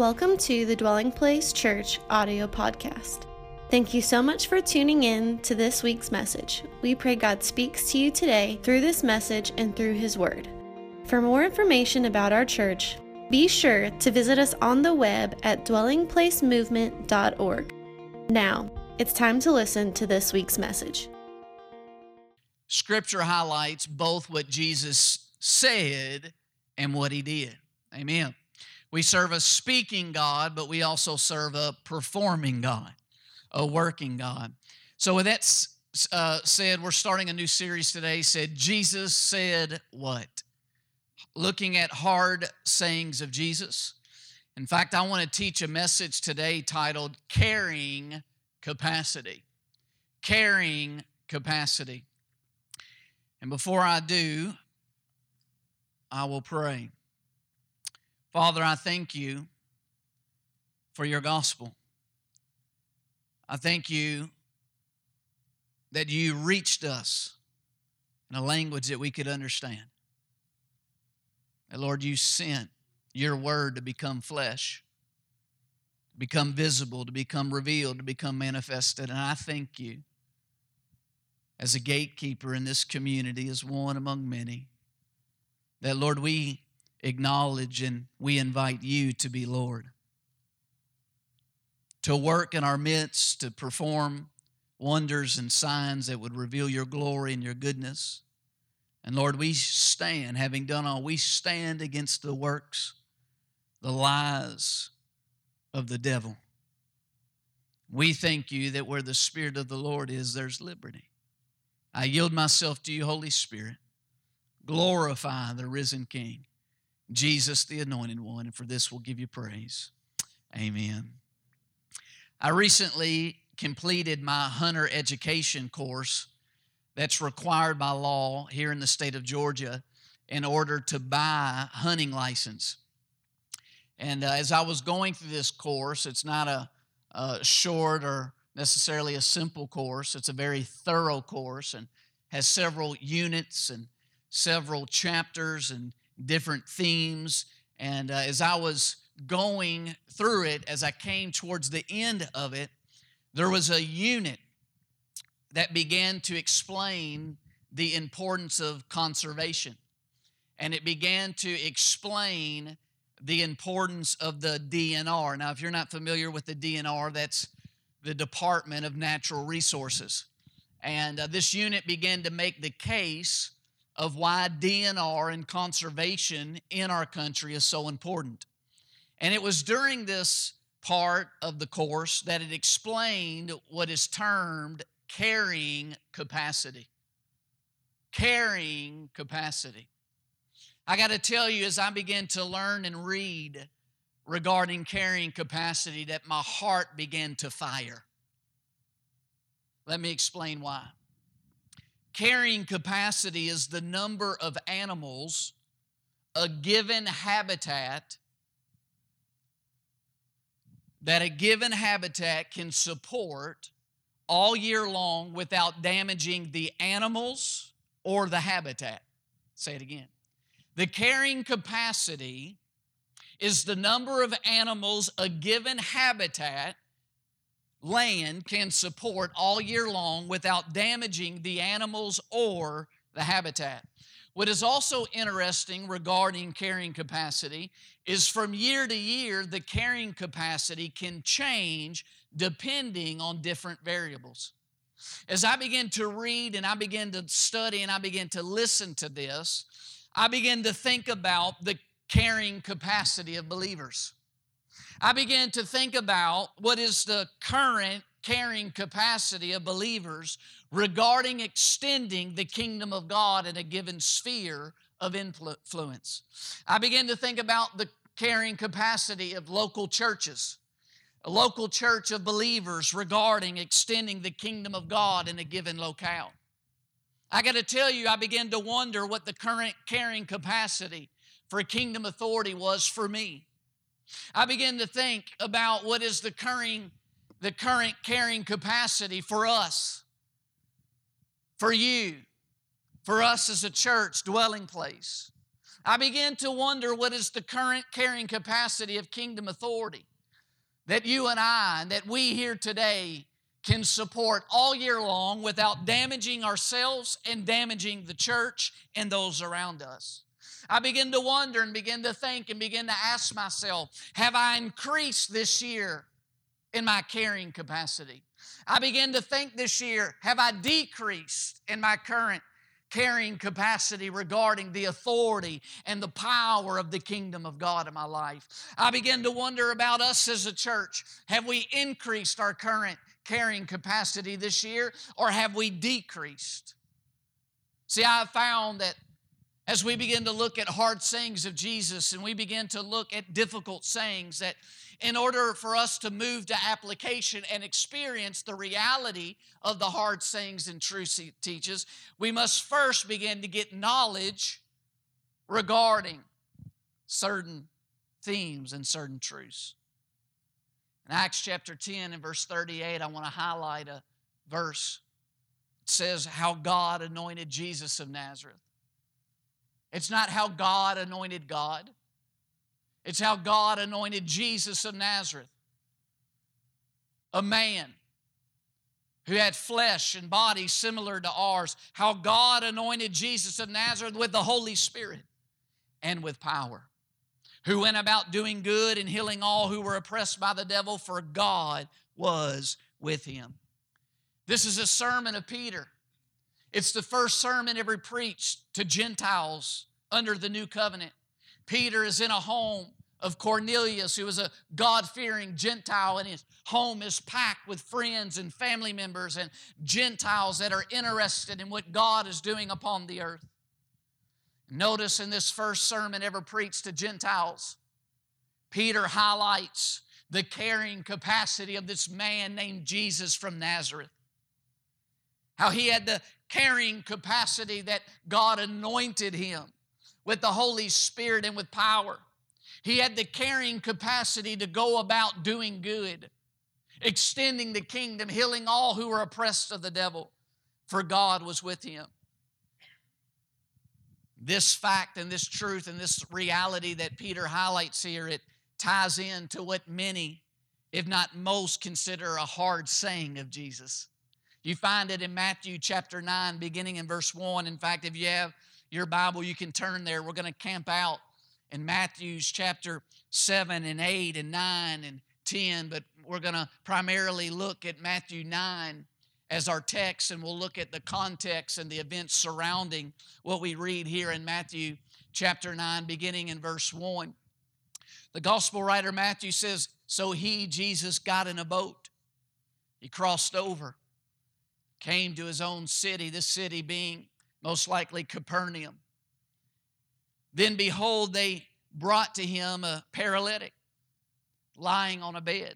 Welcome to the Dwelling Place Church audio podcast. Thank you so much for tuning in to this week's message. We pray God speaks to you today through this message and through His Word. For more information about our church, be sure to visit us on the web at dwellingplacemovement.org. Now, it's time to listen to this week's message. Scripture highlights both what Jesus said and what He did. Amen. We serve a speaking God, but we also serve a performing God, a working God. So with that said, we're starting a new series today. Said, Jesus said what? Looking at hard sayings of Jesus. In fact, I want to teach a message today titled, Carrying Capacity. Carrying Capacity. And before I do, I will pray. Father, I thank you for your gospel. I thank you that you reached us in a language that we could understand. And Lord, you sent your word to become flesh, to become visible, to become revealed, to become manifested. And I thank you as a gatekeeper in this community, as one among many, that, Lord, we acknowledge and we invite you to be Lord, to work in our midst, to perform wonders and signs that would reveal your glory and your goodness. And Lord, we stand, having done all, we stand against the works, the lies of the devil. We thank you that where the Spirit of the Lord is, there's liberty. I yield myself to you, Holy Spirit. Glorify the risen King, Jesus, the Anointed One, and for this we'll give you praise. Amen. I recently completed my hunter education course that's required by law here in the state of Georgia in order to buy a hunting license. And as I was going through this course, it's not a short or necessarily a simple course. It's a very thorough course and has several units and several chapters and different themes, and as I was going through it, as I came towards the end of it, there was a unit that began to explain the importance of conservation, and it began to explain the importance of the DNR. Now, if you're not familiar with the DNR, that's the Department of Natural Resources, and this unit began to make the case of why DNR and conservation in our country is so important. And it was during this part of the course that it explained what is termed carrying capacity. Carrying capacity. I got to tell you, as I began to learn and read regarding carrying capacity, that my heart began to fire. Let me explain why. Carrying capacity is the number of animals a given habitat can support all year long without damaging the animals or the habitat. Say it again. The carrying capacity is the number of animals a given habitat land can support all year long without damaging the animals or the habitat. What is also interesting regarding carrying capacity is from year to year, the carrying capacity can change depending on different variables. As I began to read and I began to study and I began to listen to this, I began to think about the carrying capacity of believers. I began to think about what is the current carrying capacity of believers regarding extending the kingdom of God in a given sphere of influence. I began to think about the carrying capacity of local churches, a local church of believers regarding extending the kingdom of God in a given locale. I got to tell you, I began to wonder what the current carrying capacity for kingdom authority was for me. I began to think about what is the current carrying capacity for us, for you, for us as a church, Dwelling Place. I began to wonder what is the current carrying capacity of kingdom authority that you and I and that we here today can support all year long without damaging ourselves and damaging the church and those around us. I begin to wonder and begin to think and begin to ask myself, have I increased this year in my carrying capacity? I begin to think this year, have I decreased in my current carrying capacity regarding the authority and the power of the kingdom of God in my life? I begin to wonder about us as a church. Have we increased our current carrying capacity this year, or have we decreased? See, I have found that as we begin to look at hard sayings of Jesus and we begin to look at difficult sayings, that in order for us to move to application and experience the reality of the hard sayings and truth teaches, we must first begin to get knowledge regarding certain themes and certain truths. In Acts chapter 10 and verse 38, I want to highlight a verse. It says how God anointed Jesus of Nazareth. It's not how God anointed God. It's how God anointed Jesus of Nazareth, a man who had flesh and body similar to ours, how God anointed Jesus of Nazareth with the Holy Spirit and with power, who went about doing good and healing all who were oppressed by the devil, for God was with him. This is a sermon of Peter. It's the first sermon ever preached to Gentiles under the new covenant. Peter is in a home of Cornelius, who was a God-fearing Gentile, and his home is packed with friends and family members and Gentiles that are interested in what God is doing upon the earth. Notice in this first sermon ever preached to Gentiles, Peter highlights the carrying capacity of this man named Jesus from Nazareth. How he had the carrying capacity that God anointed him with the Holy Spirit and with power. He had the carrying capacity to go about doing good, extending the kingdom, healing all who were oppressed of the devil, for God was with him. This fact and this truth and this reality that Peter highlights here, it ties in to what many, if not most, consider a hard saying of Jesus. You find it in Matthew chapter 9, beginning in verse 1. In fact, if you have your Bible, you can turn there. We're going to camp out in Matthew's chapter 7 and 8 and 9 and 10, but we're going to primarily look at Matthew 9 as our text, and we'll look at the context and the events surrounding what we read here in Matthew chapter 9, beginning in verse 1. The gospel writer Matthew says, so he, Jesus, got in a boat. He crossed over, came to his own city, this city being most likely Capernaum. Then behold, they brought to him a paralytic lying on a bed.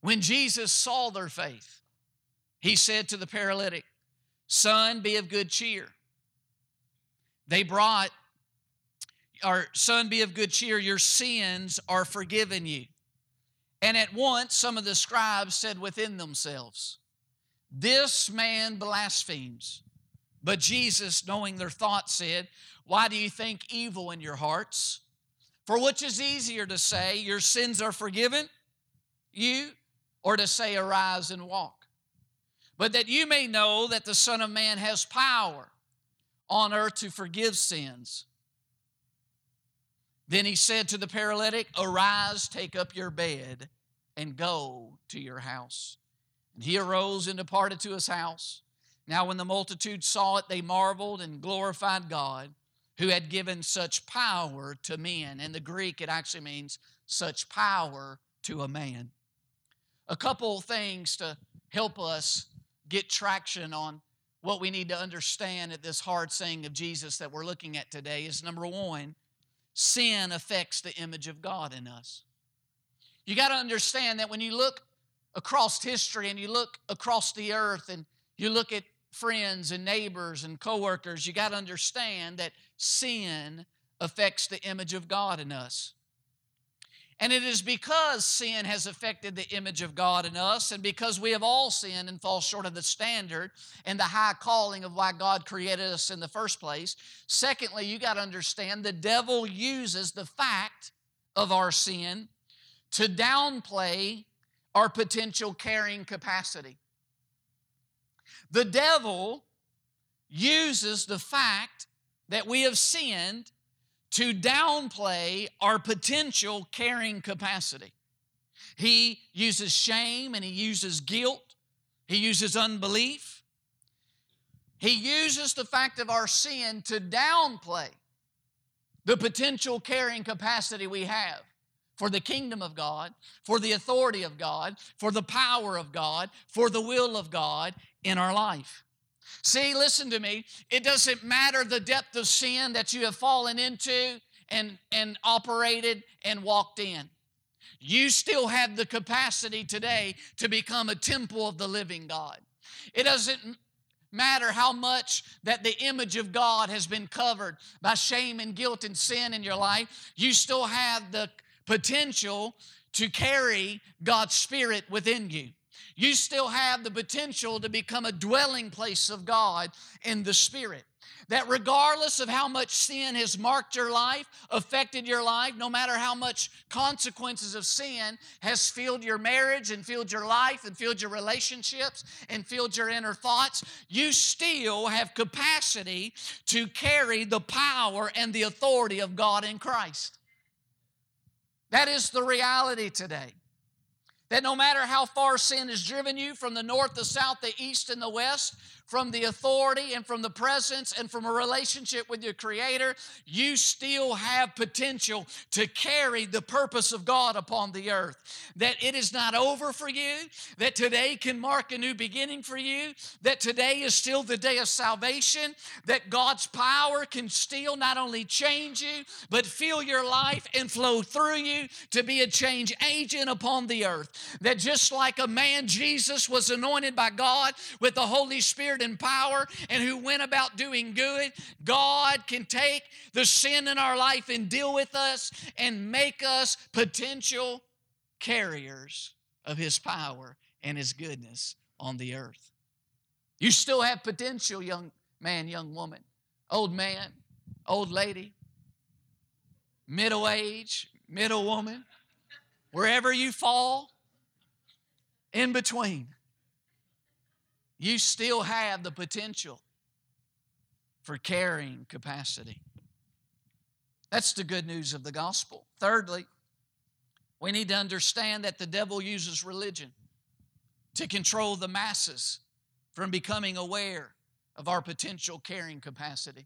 When Jesus saw their faith, he said to the paralytic, son, be of good cheer. Son, be of good cheer, your sins are forgiven you. And at once some of the scribes said within themselves, this man blasphemes. But Jesus, knowing their thoughts, said, why do you think evil in your hearts? For which is easier to say, your sins are forgiven you, or to say, arise and walk? But that you may know that the Son of Man has power on earth to forgive sins. Then he said to the paralytic, arise, take up your bed, and go to your house. And he arose and departed to his house. Now when the multitude saw it, they marveled and glorified God, who had given such power to men. In the Greek, it actually means such power to a man. A couple things to help us get traction on what we need to understand at this hard saying of Jesus that we're looking at today is, number one, sin affects the image of God in us. You got to understand that when you look across history and you look across the earth and you look at friends and neighbors and coworkers, you got to understand that sin affects the image of God in us. And it is because sin has affected the image of God in us, and because we have all sinned and fall short of the standard and the high calling of why God created us in the first place. Secondly, you got to understand the devil uses the fact of our sin to downplay our potential carrying capacity. The devil uses the fact that we have sinned to downplay our potential carrying capacity. He uses shame and he uses guilt. He uses unbelief. He uses the fact of our sin to downplay the potential carrying capacity we have for the kingdom of God, for the authority of God, for the power of God, for the will of God in our life. See, listen to me. It doesn't matter the depth of sin that you have fallen into and operated and walked in. You still have the capacity today to become a temple of the living God. It doesn't matter how much that the image of God has been covered by shame and guilt and sin in your life. You still have the potential to carry God's Spirit within you. You still have the potential to become a dwelling place of God in the Spirit. That regardless of how much sin has marked your life, affected your life, no matter how much consequences of sin has filled your marriage and filled your life and filled your relationships and filled your inner thoughts, you still have capacity to carry the power and the authority of God in Christ. That is the reality today. That no matter how far sin has driven you, from the north, the south, the east, and the west, from the authority and from the presence and from a relationship with your Creator, you still have potential to carry the purpose of God upon the earth. That it is not over for you, that today can mark a new beginning for you, that today is still the day of salvation, that God's power can still not only change you, but fill your life and flow through you to be a change agent upon the earth. That just like a man, Jesus was anointed by God with the Holy Spirit and power and who went about doing good, God can take the sin in our life and deal with us and make us potential carriers of His power and His goodness on the earth. You still have potential, young man, young woman, old man, old lady, middle age, middle woman, wherever you fall, in between, you still have the potential for carrying capacity. That's the good news of the gospel. Thirdly, we need to understand that the devil uses religion to control the masses from becoming aware of our potential carrying capacity.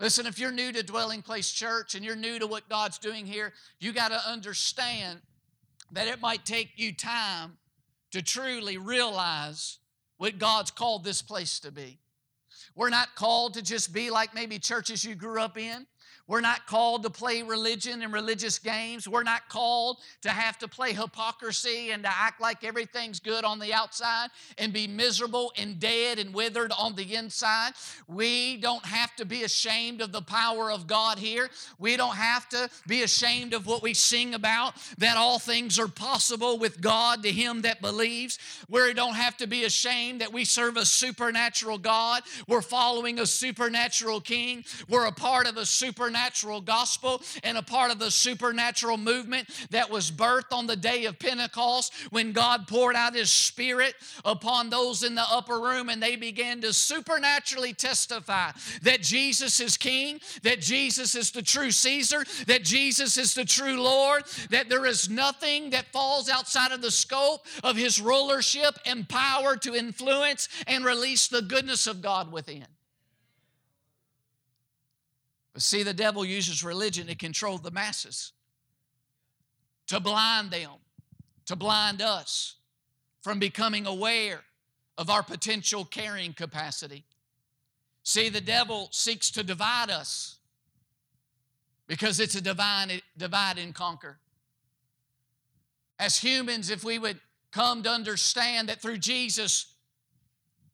Listen, if you're new to Dwelling Place Church and you're new to what God's doing here, you got to understand that it might take you time to truly realize what God's called this place to be. We're not called to just be like maybe churches you grew up in. We're not called to play religion and religious games. We're not called to have to play hypocrisy and to act like everything's good on the outside and be miserable and dead and withered on the inside. We don't have to be ashamed of the power of God here. We don't have to be ashamed of what we sing about, that all things are possible with God to him that believes. We don't have to be ashamed that we serve a supernatural God. We're following a supernatural King. We're a part of a supernatural gospel and a part of the supernatural movement that was birthed on the day of Pentecost when God poured out His Spirit upon those in the upper room and they began to supernaturally testify that Jesus is King, that Jesus is the true Caesar, that Jesus is the true Lord, that there is nothing that falls outside of the scope of His rulership and power to influence and release the goodness of God within. But see, the devil uses religion to control the masses, to blind them, to blind us from becoming aware of our potential carrying capacity. See, the devil seeks to divide us because it's a divide and conquer. As humans, if we would come to understand that through Jesus,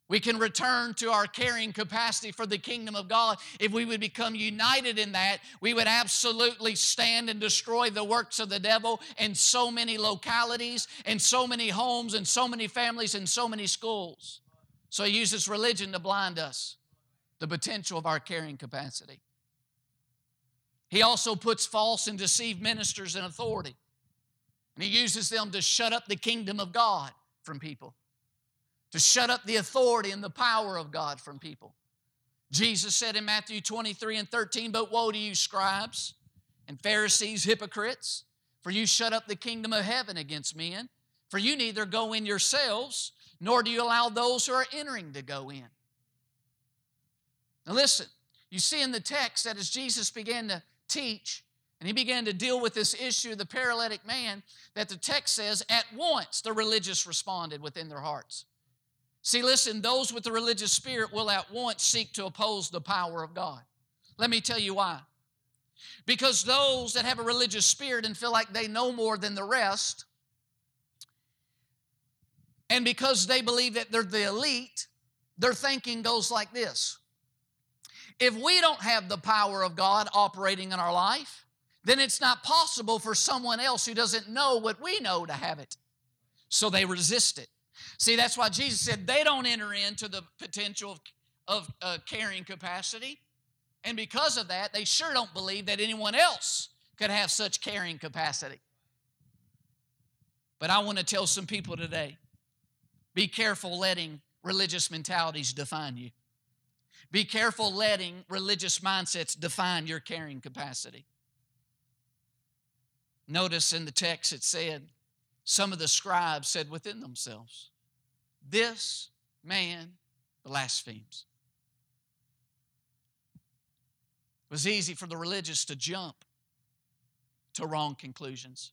We can return to our carrying capacity for the kingdom of God. If we would become united in that, we would absolutely stand and destroy the works of the devil in so many localities, in so many homes, in so many families, in so many schools. So he uses religion to blind us, the potential of our carrying capacity. He also puts false and deceived ministers in authority, and he uses them to shut up the kingdom of God from people, to shut up the authority and the power of God from people. Jesus said in Matthew 23:13, "But woe to you, scribes and Pharisees, hypocrites, for you shut up the kingdom of heaven against men, for you neither go in yourselves, nor do you allow those who are entering to go in." Now listen, you see in the text that as Jesus began to teach, and he began to deal with this issue of the paralytic man, that the text says, at once the religious responded within their hearts. See, listen, those with the religious spirit will at once seek to oppose the power of God. Let me tell you why. Because those that have a religious spirit and feel like they know more than the rest, and because they believe that they're the elite, their thinking goes like this: if we don't have the power of God operating in our life, then it's not possible for someone else who doesn't know what we know to have it. So they resist it. See, that's why Jesus said they don't enter into the potential of carrying capacity. And because of that, they sure don't believe that anyone else could have such carrying capacity. But I want to tell some people today, be careful letting religious mentalities define you. Be careful letting religious mindsets define your carrying capacity. Notice in the text it said, some of the scribes said within themselves, "This man blasphemes." It was easy for the religious to jump to wrong conclusions.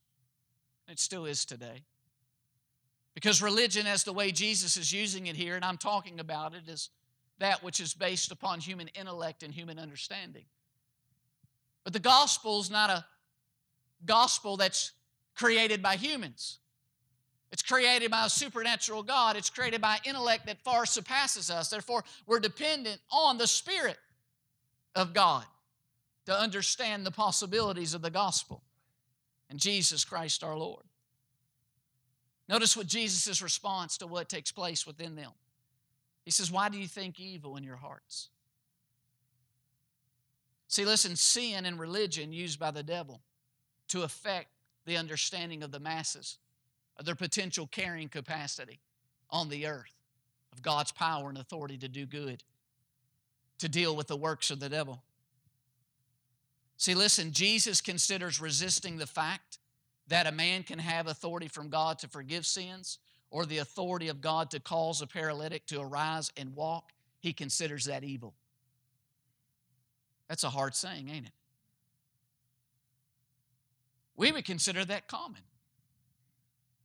It still is today. Because religion, as the way Jesus is using it here, and I'm talking about it, is that which is based upon human intellect and human understanding. But the gospel is not a gospel that's created by humans. It's created by a supernatural God. It's created by intellect that far surpasses us. Therefore, we're dependent on the Spirit of God to understand the possibilities of the gospel and Jesus Christ our Lord. Notice what Jesus' response to what takes place within them. He says, "Why do you think evil in your hearts?" See, listen, sin and religion used by the devil to affect the understanding of the masses, of their potential carrying capacity on the earth, of God's power and authority to do good, to deal with the works of the devil. See, listen, Jesus considers resisting the fact that a man can have authority from God to forgive sins or the authority of God to cause a paralytic to arise and walk. He considers that evil. That's a hard saying, ain't it? We would consider that common,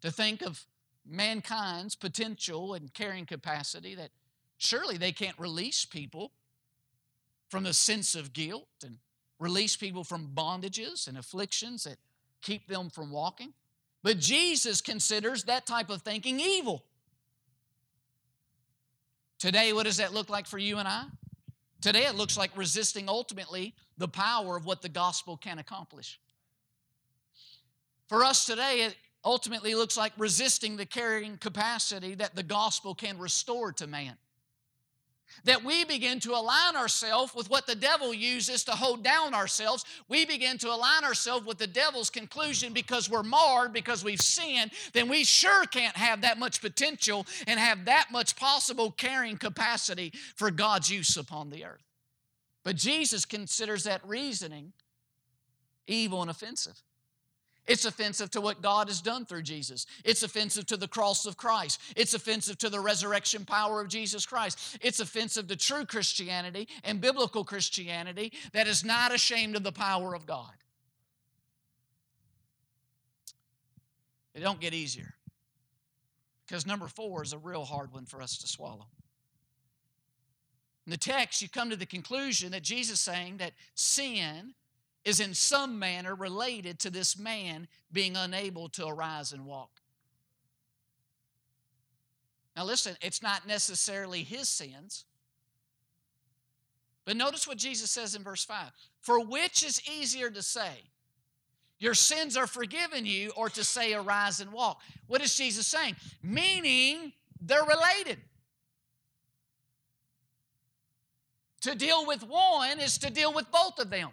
to think of mankind's potential and carrying capacity, that surely they can't release people from the sense of guilt and release people from bondages and afflictions that keep them from walking. But Jesus considers that type of thinking evil. Today, what does that look like for you and I? Today, it looks like resisting ultimately the power of what the gospel can accomplish. For us today, it ultimately looks like resisting the carrying capacity that the gospel can restore to man. That we begin to align ourselves with what the devil uses to hold down ourselves. We begin to align ourselves with the devil's conclusion because we're marred, because we've sinned. Then we sure can't have that much potential and have that much possible carrying capacity for God's use upon the earth. But Jesus considers that reasoning evil and offensive. It's offensive to what God has done through Jesus. It's offensive to the cross of Christ. It's offensive to the resurrection power of Jesus Christ. It's offensive to true Christianity and biblical Christianity that is not ashamed of the power of God. It don't get easier, because number 4 is a real hard one for us to swallow. In the text, you come to the conclusion that Jesus is saying that sin is in some manner related to this man being unable to arise and walk. Now listen, it's not necessarily his sins. But notice what Jesus says in verse 5. For which is easier to say, your sins are forgiven you, or to say, arise and walk? What is Jesus saying? Meaning they're related. To deal with one is to deal with both of them.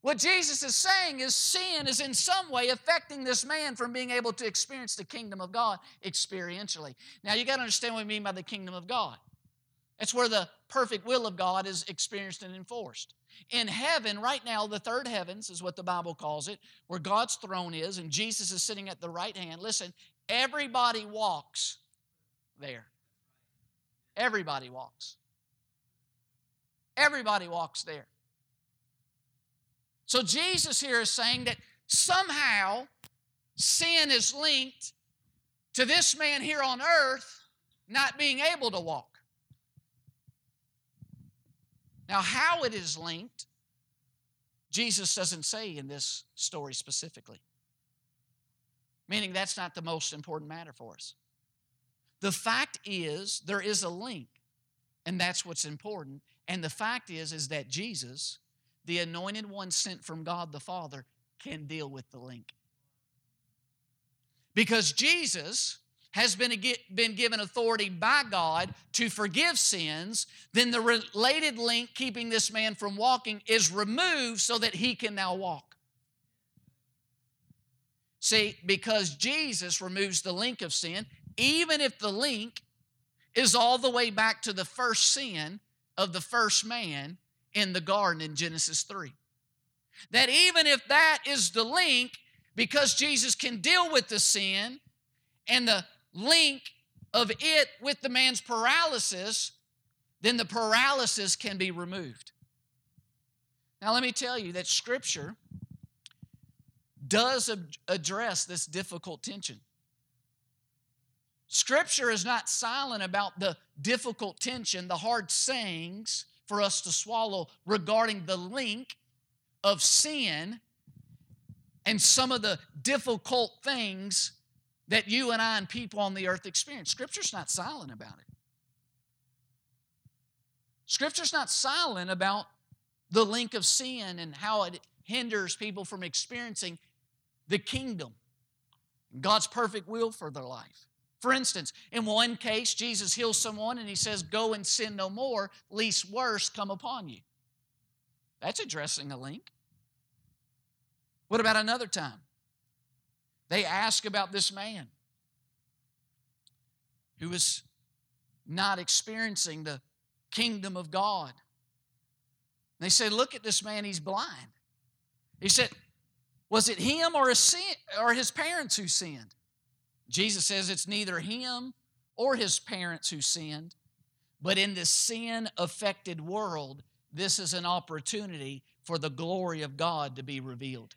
What Jesus is saying is sin is in some way affecting this man from being able to experience the kingdom of God experientially. Now, you got to understand what we mean by the kingdom of God. It's where the perfect will of God is experienced and enforced. In heaven, right now, the third heavens is what the Bible calls it, where God's throne is, and Jesus is sitting at the right hand. Listen, everybody walks there. Everybody walks. Everybody walks there. So Jesus here is saying that somehow sin is linked to this man here on earth not being able to walk. Now, how it is linked, Jesus doesn't say in this story specifically. Meaning that's not the most important matter for us. The fact is there is a link, and that's what's important. And the fact is that Jesus, the anointed one sent from God the Father, can deal with the link. Because Jesus has been given authority by God to forgive sins, then the related link keeping this man from walking is removed so that he can now walk. See, because Jesus removes the link of sin, even if the link is all the way back to the first sin of the first man in the garden in Genesis 3. That even if that is the link, because Jesus can deal with the sin and the link of it with the man's paralysis, then the paralysis can be removed. Now let me tell you that Scripture does address this difficult tension. Scripture is not silent about the difficult tension, the hard sayings for us to swallow regarding the link of sin and some of the difficult things that you and I and people on the earth experience. Scripture's not silent about it. Scripture's not silent about the link of sin and how it hinders people from experiencing the kingdom, God's perfect will for their life. For instance, in one case, Jesus heals someone and he says, go and sin no more, lest worse come upon you. That's addressing a link. What about another time? They ask about this man who was not experiencing the kingdom of God. They say, look at this man, he's blind. He said, was it him or his parents who sinned? Jesus says it's neither him or his parents who sinned, but in this sin-affected world, this is an opportunity for the glory of God to be revealed.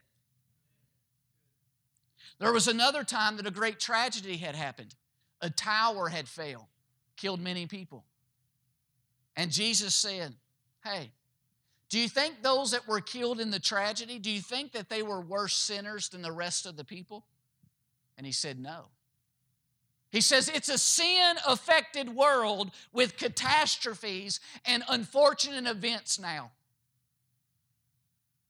There was another time that a great tragedy had happened. A tower had failed, killed many people. And Jesus said, hey, do you think those that were killed in the tragedy, do you think that they were worse sinners than the rest of the people? And he said, no. He says, it's a sin-affected world with catastrophes and unfortunate events now.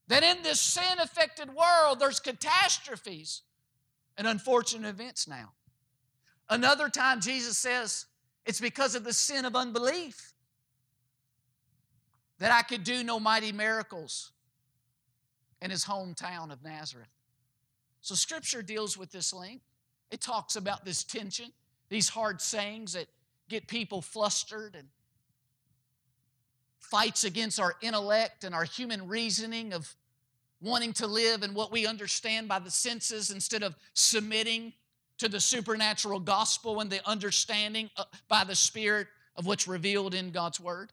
That in this sin-affected world, there's catastrophes and unfortunate events now. Another time, Jesus says, it's because of the sin of unbelief that I could do no mighty miracles in his hometown of Nazareth. So Scripture deals with this link. It talks about this tension, these hard sayings that get people flustered and fights against our intellect and our human reasoning of wanting to live in what we understand by the senses instead of submitting to the supernatural gospel and the understanding by the Spirit of what's revealed in God's Word.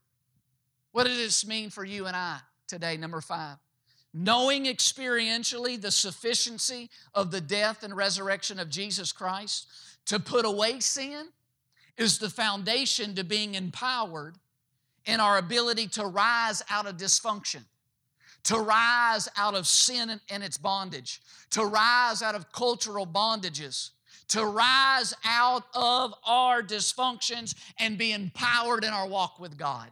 What does this mean for you and I today? Number 5, knowing experientially the sufficiency of the death and resurrection of Jesus Christ to put away sin is the foundation to being empowered in our ability to rise out of dysfunction, to rise out of sin and its bondage, to rise out of cultural bondages, to rise out of our dysfunctions and be empowered in our walk with God.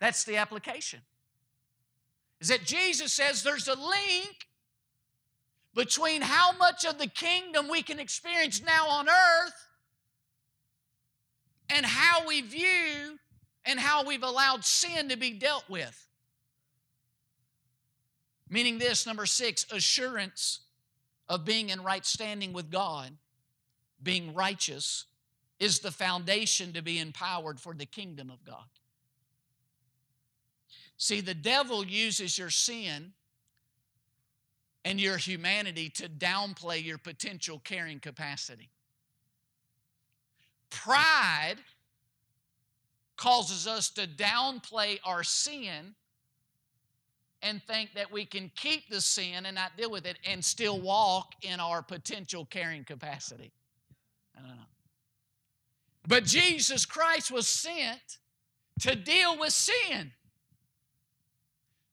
That's the application. Is that Jesus says there's a link between how much of the kingdom we can experience now on earth and how we view and how we've allowed sin to be dealt with. Meaning this, number 6, assurance of being in right standing with God, being righteous, is the foundation to be empowered for the kingdom of God. See, the devil uses your sin and your humanity to downplay your potential carrying capacity. Pride causes us to downplay our sin and think that we can keep the sin and not deal with it and still walk in our potential carrying capacity. I don't know. But Jesus Christ was sent to deal with sin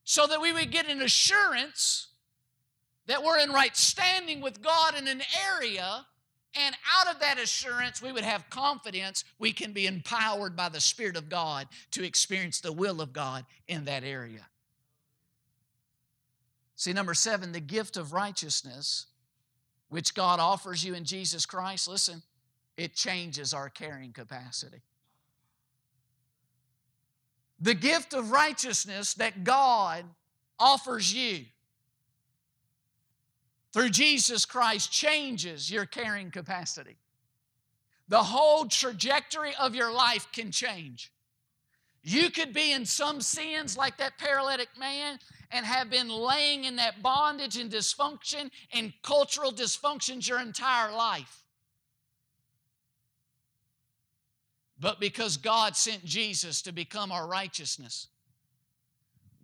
so that we would get an assurance that we're in right standing with God in an area, and out of that assurance we would have confidence we can be empowered by the Spirit of God to experience the will of God in that area. See, number 7, the gift of righteousness, which God offers you in Jesus Christ, listen, it changes our carrying capacity. The gift of righteousness that God offers you through Jesus Christ changes your carrying capacity. The whole trajectory of your life can change. You could be in some sins like that paralytic man and have been laying in that bondage and dysfunction and cultural dysfunctions your entire life. But because God sent Jesus to become our righteousness,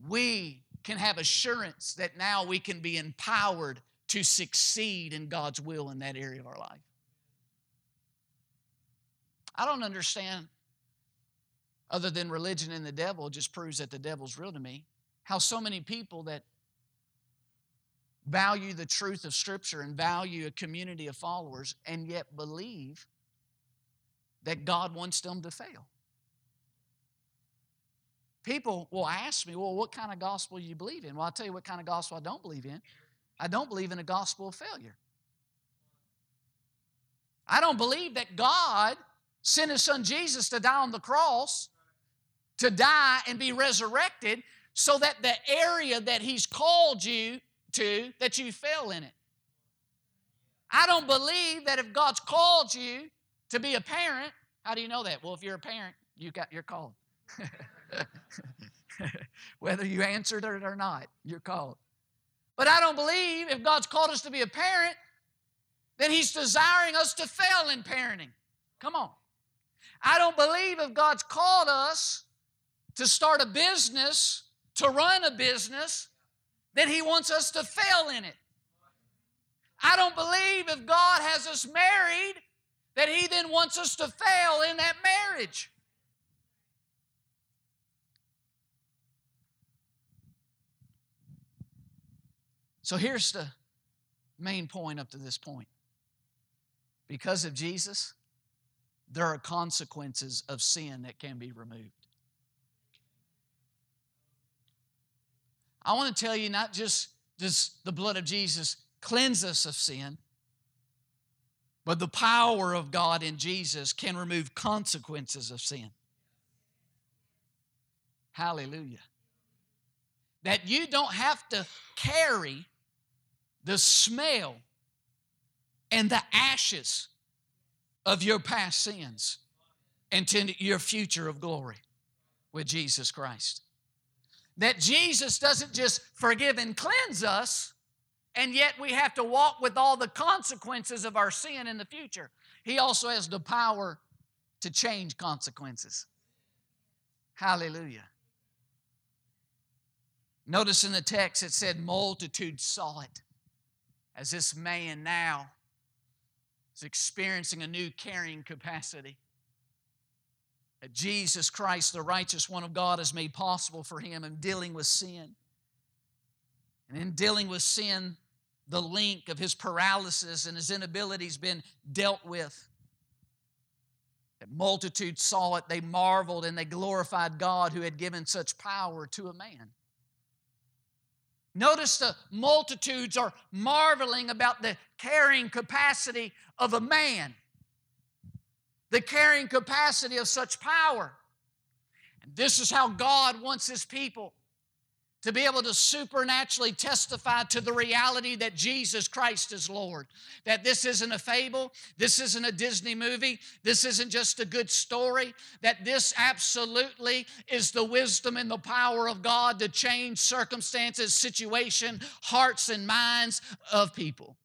we can have assurance that now we can be empowered to succeed in God's will in that area of our life. I don't understand, other than religion and the devil, just proves that the devil's real to me, how so many people that value the truth of Scripture and value a community of followers and yet believe that God wants them to fail. People will ask me, well, what kind of gospel do you believe in? Well, I'll tell you what kind of gospel I don't believe in. I don't believe in a gospel of failure. I don't believe that God sent His Son Jesus to die on the cross, to die and be resurrected, so that the area that He's called you to, that you fail in it. I don't believe that if God's called you to be a parent, how do you know that? Well, if you're a parent, you're called. Whether you answered it or not, you're called. But I don't believe if God's called us to be a parent, then He's desiring us to fail in parenting. Come on. I don't believe if God's called us to start a business, to run a business, then He wants us to fail in it. I don't believe if God has us married, that He then wants us to fail in that marriage. So here's the main point up to this point. Because of Jesus, there are consequences of sin that can be removed. I want to tell you, not just does the blood of Jesus cleanse us of sin, but the power of God in Jesus can remove consequences of sin. Hallelujah. That you don't have to carry the smell and the ashes of your past sins into your future of glory with Jesus Christ. That Jesus doesn't just forgive and cleanse us, and yet we have to walk with all the consequences of our sin in the future. He also has the power to change consequences. Hallelujah. Notice in the text it said multitudes saw it, as this man now is experiencing a new carrying capacity that Jesus Christ, the righteous one of God, has made possible for him in dealing with sin. And in dealing with sin, the link of his paralysis and his inabilities been dealt with. The multitude saw it, they marveled, and they glorified God who had given such power to a man. Notice the multitudes are marveling about the carrying capacity of a man, the carrying capacity of such power. And this is how God wants his people to be able to supernaturally testify to the reality that Jesus Christ is Lord. That this isn't a fable. This isn't a Disney movie. This isn't just a good story. That this absolutely is the wisdom and the power of God to change circumstances, situation, hearts, and minds of people.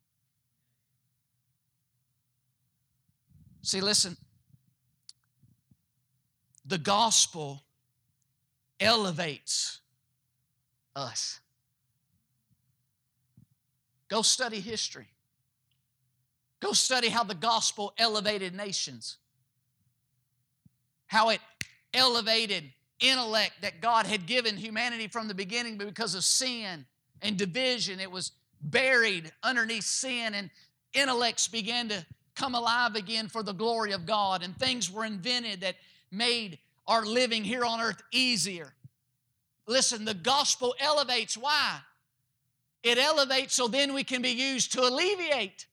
See, listen. The gospel elevates us. Go study history. Go study how the gospel elevated nations. How it elevated intellect that God had given humanity from the beginning, but because of sin and division, it was buried underneath sin, and intellects began to come alive again for the glory of God, and things were invented that made our living here on earth easier. Listen, the gospel elevates. Why? It elevates so then we can be used to alleviate.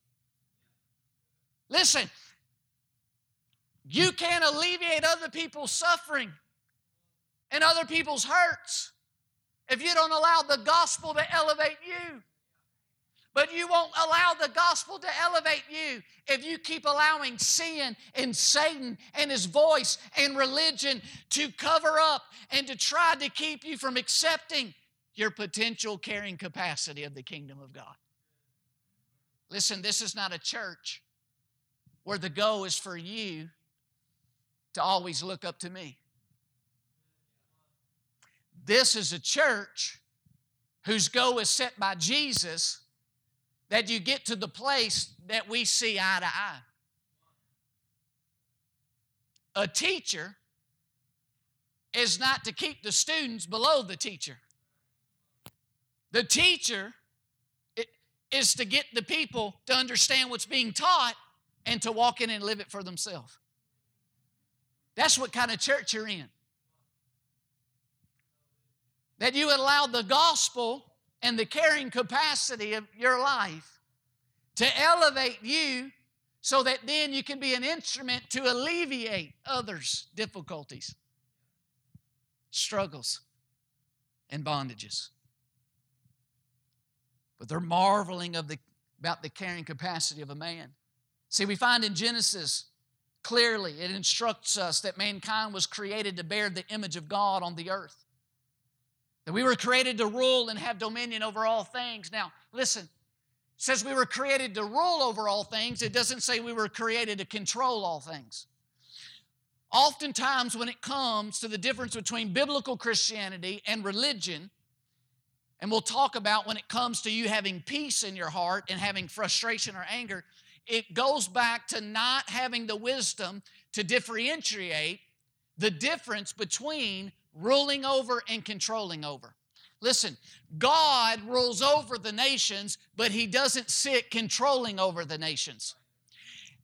Listen, you can't alleviate other people's suffering and other people's hurts if you don't allow the gospel to elevate you. But you won't allow the gospel to elevate you if you keep allowing sin and Satan and his voice and religion to cover up and to try to keep you from accepting your potential carrying capacity of the kingdom of God. Listen, this is not a church where the goal is for you to always look up to me. This is a church whose goal is set by Jesus, that you get to the place that we see eye to eye. A teacher is not to keep the students below the teacher. The teacher is to get the people to understand what's being taught and to walk in and live it for themselves. That's what kind of church you're in. That you allow the gospel and the carrying capacity of your life to elevate you so that then you can be an instrument to alleviate others' difficulties, struggles, and bondages. But they're marveling about the carrying capacity of a man. See, we find in Genesis clearly it instructs us that mankind was created to bear the image of God on the earth. That we were created to rule and have dominion over all things. Now, listen, it says we were created to rule over all things. It doesn't say we were created to control all things. Oftentimes when it comes to the difference between biblical Christianity and religion, and we'll talk about when it comes to you having peace in your heart and having frustration or anger, it goes back to not having the wisdom to differentiate the difference between ruling over and controlling over. Listen, God rules over the nations, but He doesn't sit controlling over the nations.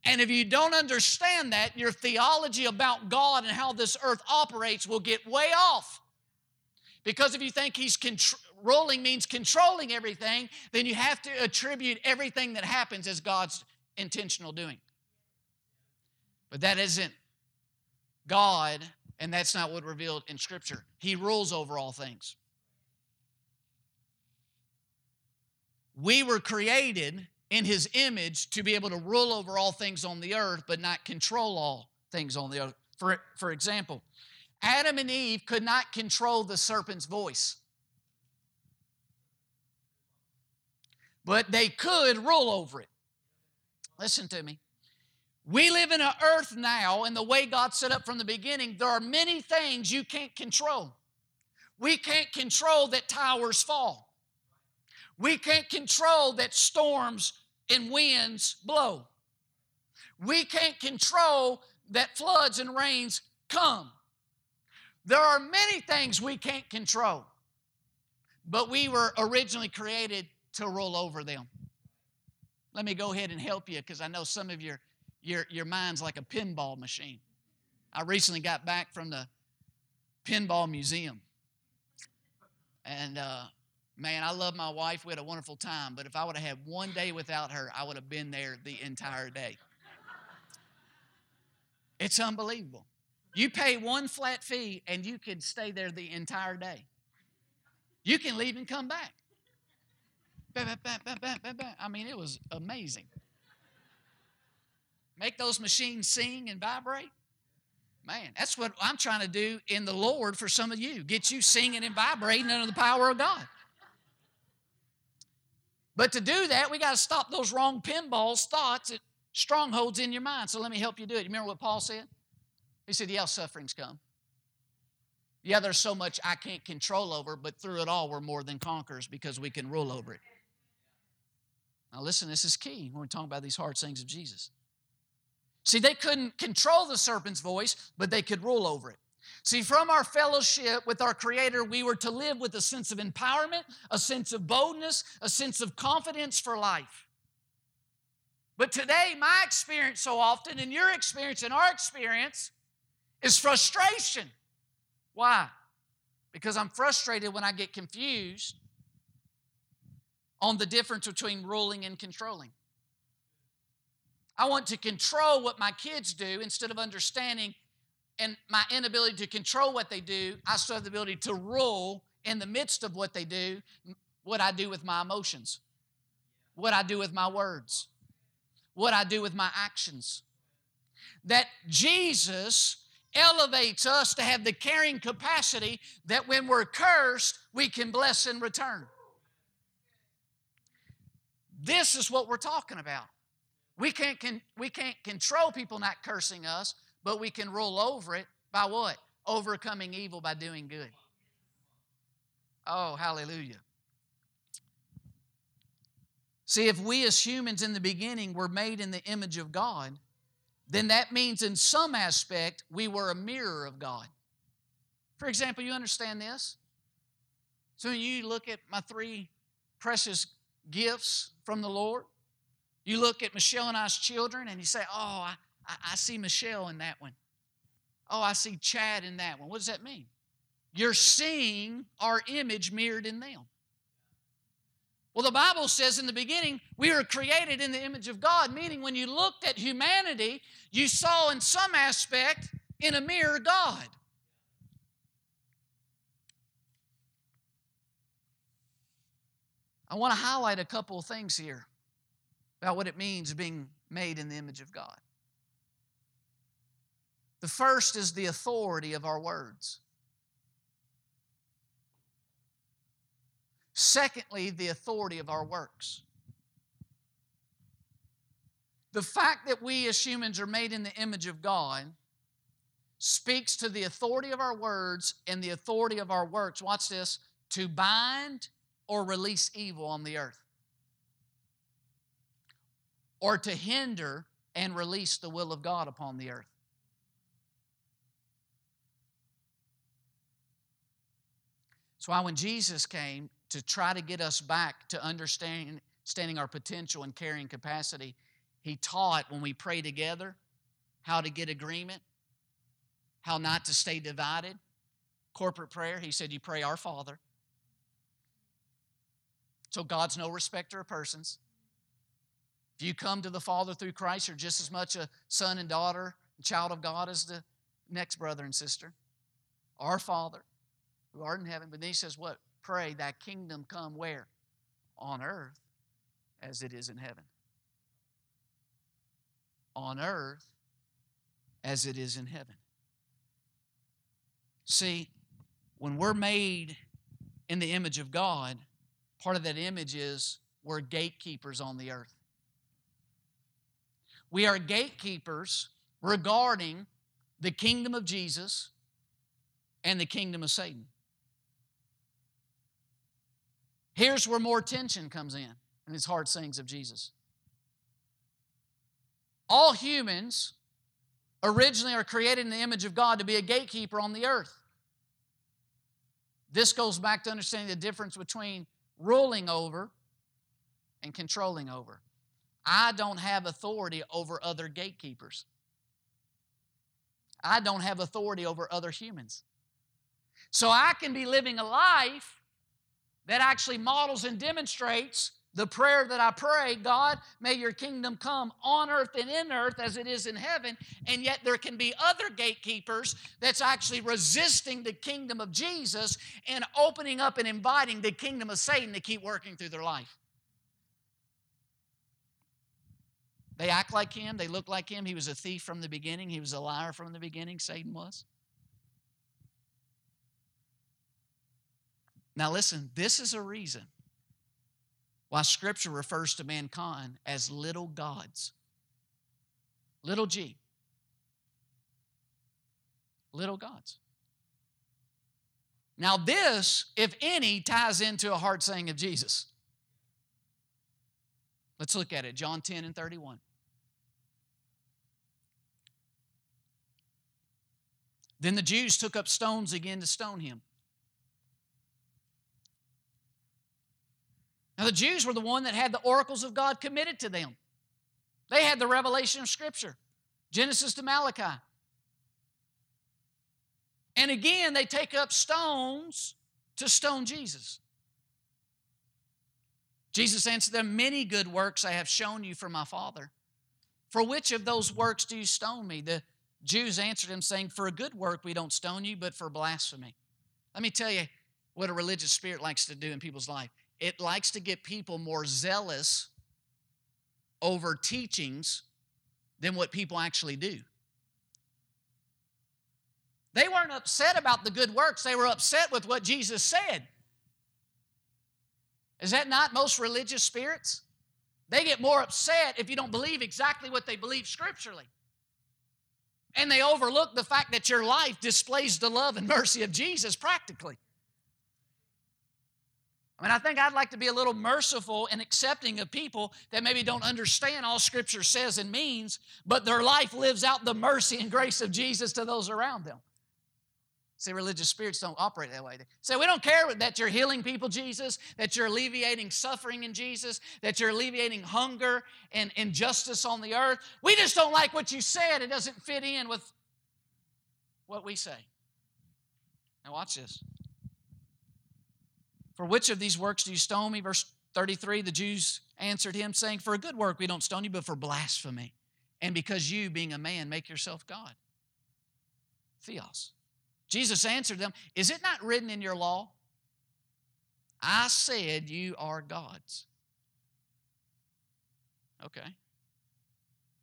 And if you don't understand that, your theology about God and how this earth operates will get way off. Because if you think He's ruling means controlling everything, then you have to attribute everything that happens as God's intentional doing. But that isn't God. And that's not what revealed in Scripture. He rules over all things. We were created in His image to be able to rule over all things on the earth, but not control all things on the earth. For example, Adam and Eve could not control the serpent's voice. But they could rule over it. Listen to me. We live in an earth now, and the way God set up from the beginning, there are many things you can't control. We can't control that towers fall. We can't control that storms and winds blow. We can't control that floods and rains come. There are many things we can't control, but we were originally created to rule over them. Let me go ahead and help you, because I know some of your mind's like a pinball machine. I recently got back from the pinball museum. And man, I love my wife. We had a wonderful time. But if I would have had one day without her, I would have been there the entire day. It's unbelievable. You pay one flat fee and you can stay there the entire day. You can leave and come back. I mean, it was amazing. Make those machines sing and vibrate. Man, that's what I'm trying to do in the Lord for some of you. Get you singing and vibrating under the power of God. But to do that, we got to stop those wrong pinballs, thoughts, strongholds in your mind. So let me help you do it. You remember what Paul said? He said, yeah, sufferings come. Yeah, there's so much I can't control over, but through it all, we're more than conquerors because we can rule over it. Now listen, this is key when we're talking about these hard things of Jesus. See, they couldn't control the serpent's voice, but they could rule over it. See, from our fellowship with our Creator, we were to live with a sense of empowerment, a sense of boldness, a sense of confidence for life. But today, my experience so often, and your experience and our experience, is frustration. Why? Because I'm frustrated when I get confused on the difference between ruling and controlling. I want to control what my kids do instead of understanding, and my inability to control what they do, I still have the ability to rule in the midst of what they do, what I do with my emotions, what I do with my words, what I do with my actions. That Jesus elevates us to have the caring capacity that when we're cursed, we can bless in return. This is what we're talking about. We can't control people not cursing us, but we can rule over it by what? Overcoming evil by doing good. Oh, hallelujah. See, if we as humans in the beginning were made in the image of God, then that means in some aspect we were a mirror of God. For example, you understand this? So when you look at my three precious gifts from the Lord, you look at Michelle and I's children and you say, oh, I see Michelle in that one. Oh, I see Chad in that one. What does that mean? You're seeing our image mirrored in them. Well, the Bible says in the beginning, we were created in the image of God, meaning when you looked at humanity, you saw in some aspect in a mirror God. I want to highlight a couple of things here about what it means being made in the image of God. The first is the authority of our words. Secondly, the authority of our works. The fact that we as humans are made in the image of God speaks to the authority of our words and the authority of our works. Watch this, to bind or release evil on the earth, or to hinder and release the will of God upon the earth. That's why when Jesus came to try to get us back to understanding our potential and carrying capacity, He taught when we pray together how to get agreement, how not to stay divided. Corporate prayer, He said, you pray our Father. So God's no respecter of persons. If you come to the Father through Christ, you're just as much a son and daughter, child of God, as the next brother and sister. Our Father, who art in heaven. But then He says what? Pray, thy kingdom come where? On earth as it is in heaven. On earth as it is in heaven. See, when we're made in the image of God, part of that image is we're gatekeepers on the earth. We are gatekeepers regarding the kingdom of Jesus and the kingdom of Satan. Here's where more tension comes in these hard sayings of Jesus. All humans originally are created in the image of God to be a gatekeeper on the earth. This goes back to understanding the difference between ruling over and controlling over. I don't have authority over other gatekeepers. I don't have authority over other humans. So I can be living a life that actually models and demonstrates the prayer that I pray, God, may your kingdom come on earth and in earth as it is in heaven, and yet there can be other gatekeepers that's actually resisting the kingdom of Jesus and opening up and inviting the kingdom of Satan to keep working through their life. They act like him. They look like him. He was a thief from the beginning. He was a liar from the beginning. Satan was. Now listen, this is a reason why Scripture refers to mankind as little gods. Little g. Little gods. Now this, if any, ties into a hard saying of Jesus. Let's look at it, John 10 and 31. Then the Jews took up stones again to stone him. Now the Jews were the one that had the oracles of God committed to them. They had the revelation of Scripture, Genesis to Malachi. And again, they take up stones to stone Jesus. Jesus answered them, many good works I have shown you from my Father. For which of those works do you stone me? The Jews answered him saying, for a good work we don't stone you, but for blasphemy. Let me tell you what a religious spirit likes to do in people's life. It likes to get people more zealous over teachings than what people actually do. They weren't upset about the good works. They were upset with what Jesus said. Is that not most religious spirits? They get more upset if you don't believe exactly what they believe scripturally. And they overlook the fact that your life displays the love and mercy of Jesus practically. I mean, I think I'd like to be a little merciful and accepting of people that maybe don't understand all Scripture says and means, but their life lives out the mercy and grace of Jesus to those around them. See, religious spirits don't operate that way. They say, we don't care that you're healing people, Jesus, that you're alleviating suffering in Jesus, that you're alleviating hunger and injustice on the earth. We just don't like what you said. It doesn't fit in with what we say. Now watch this. For which of these works do you stone me? Verse 33, the Jews answered him, saying, for a good work we don't stone you, but for blasphemy. And because you, being a man, make yourself God. Theos. Jesus answered them, is it not written in your law? I said you are gods. Okay.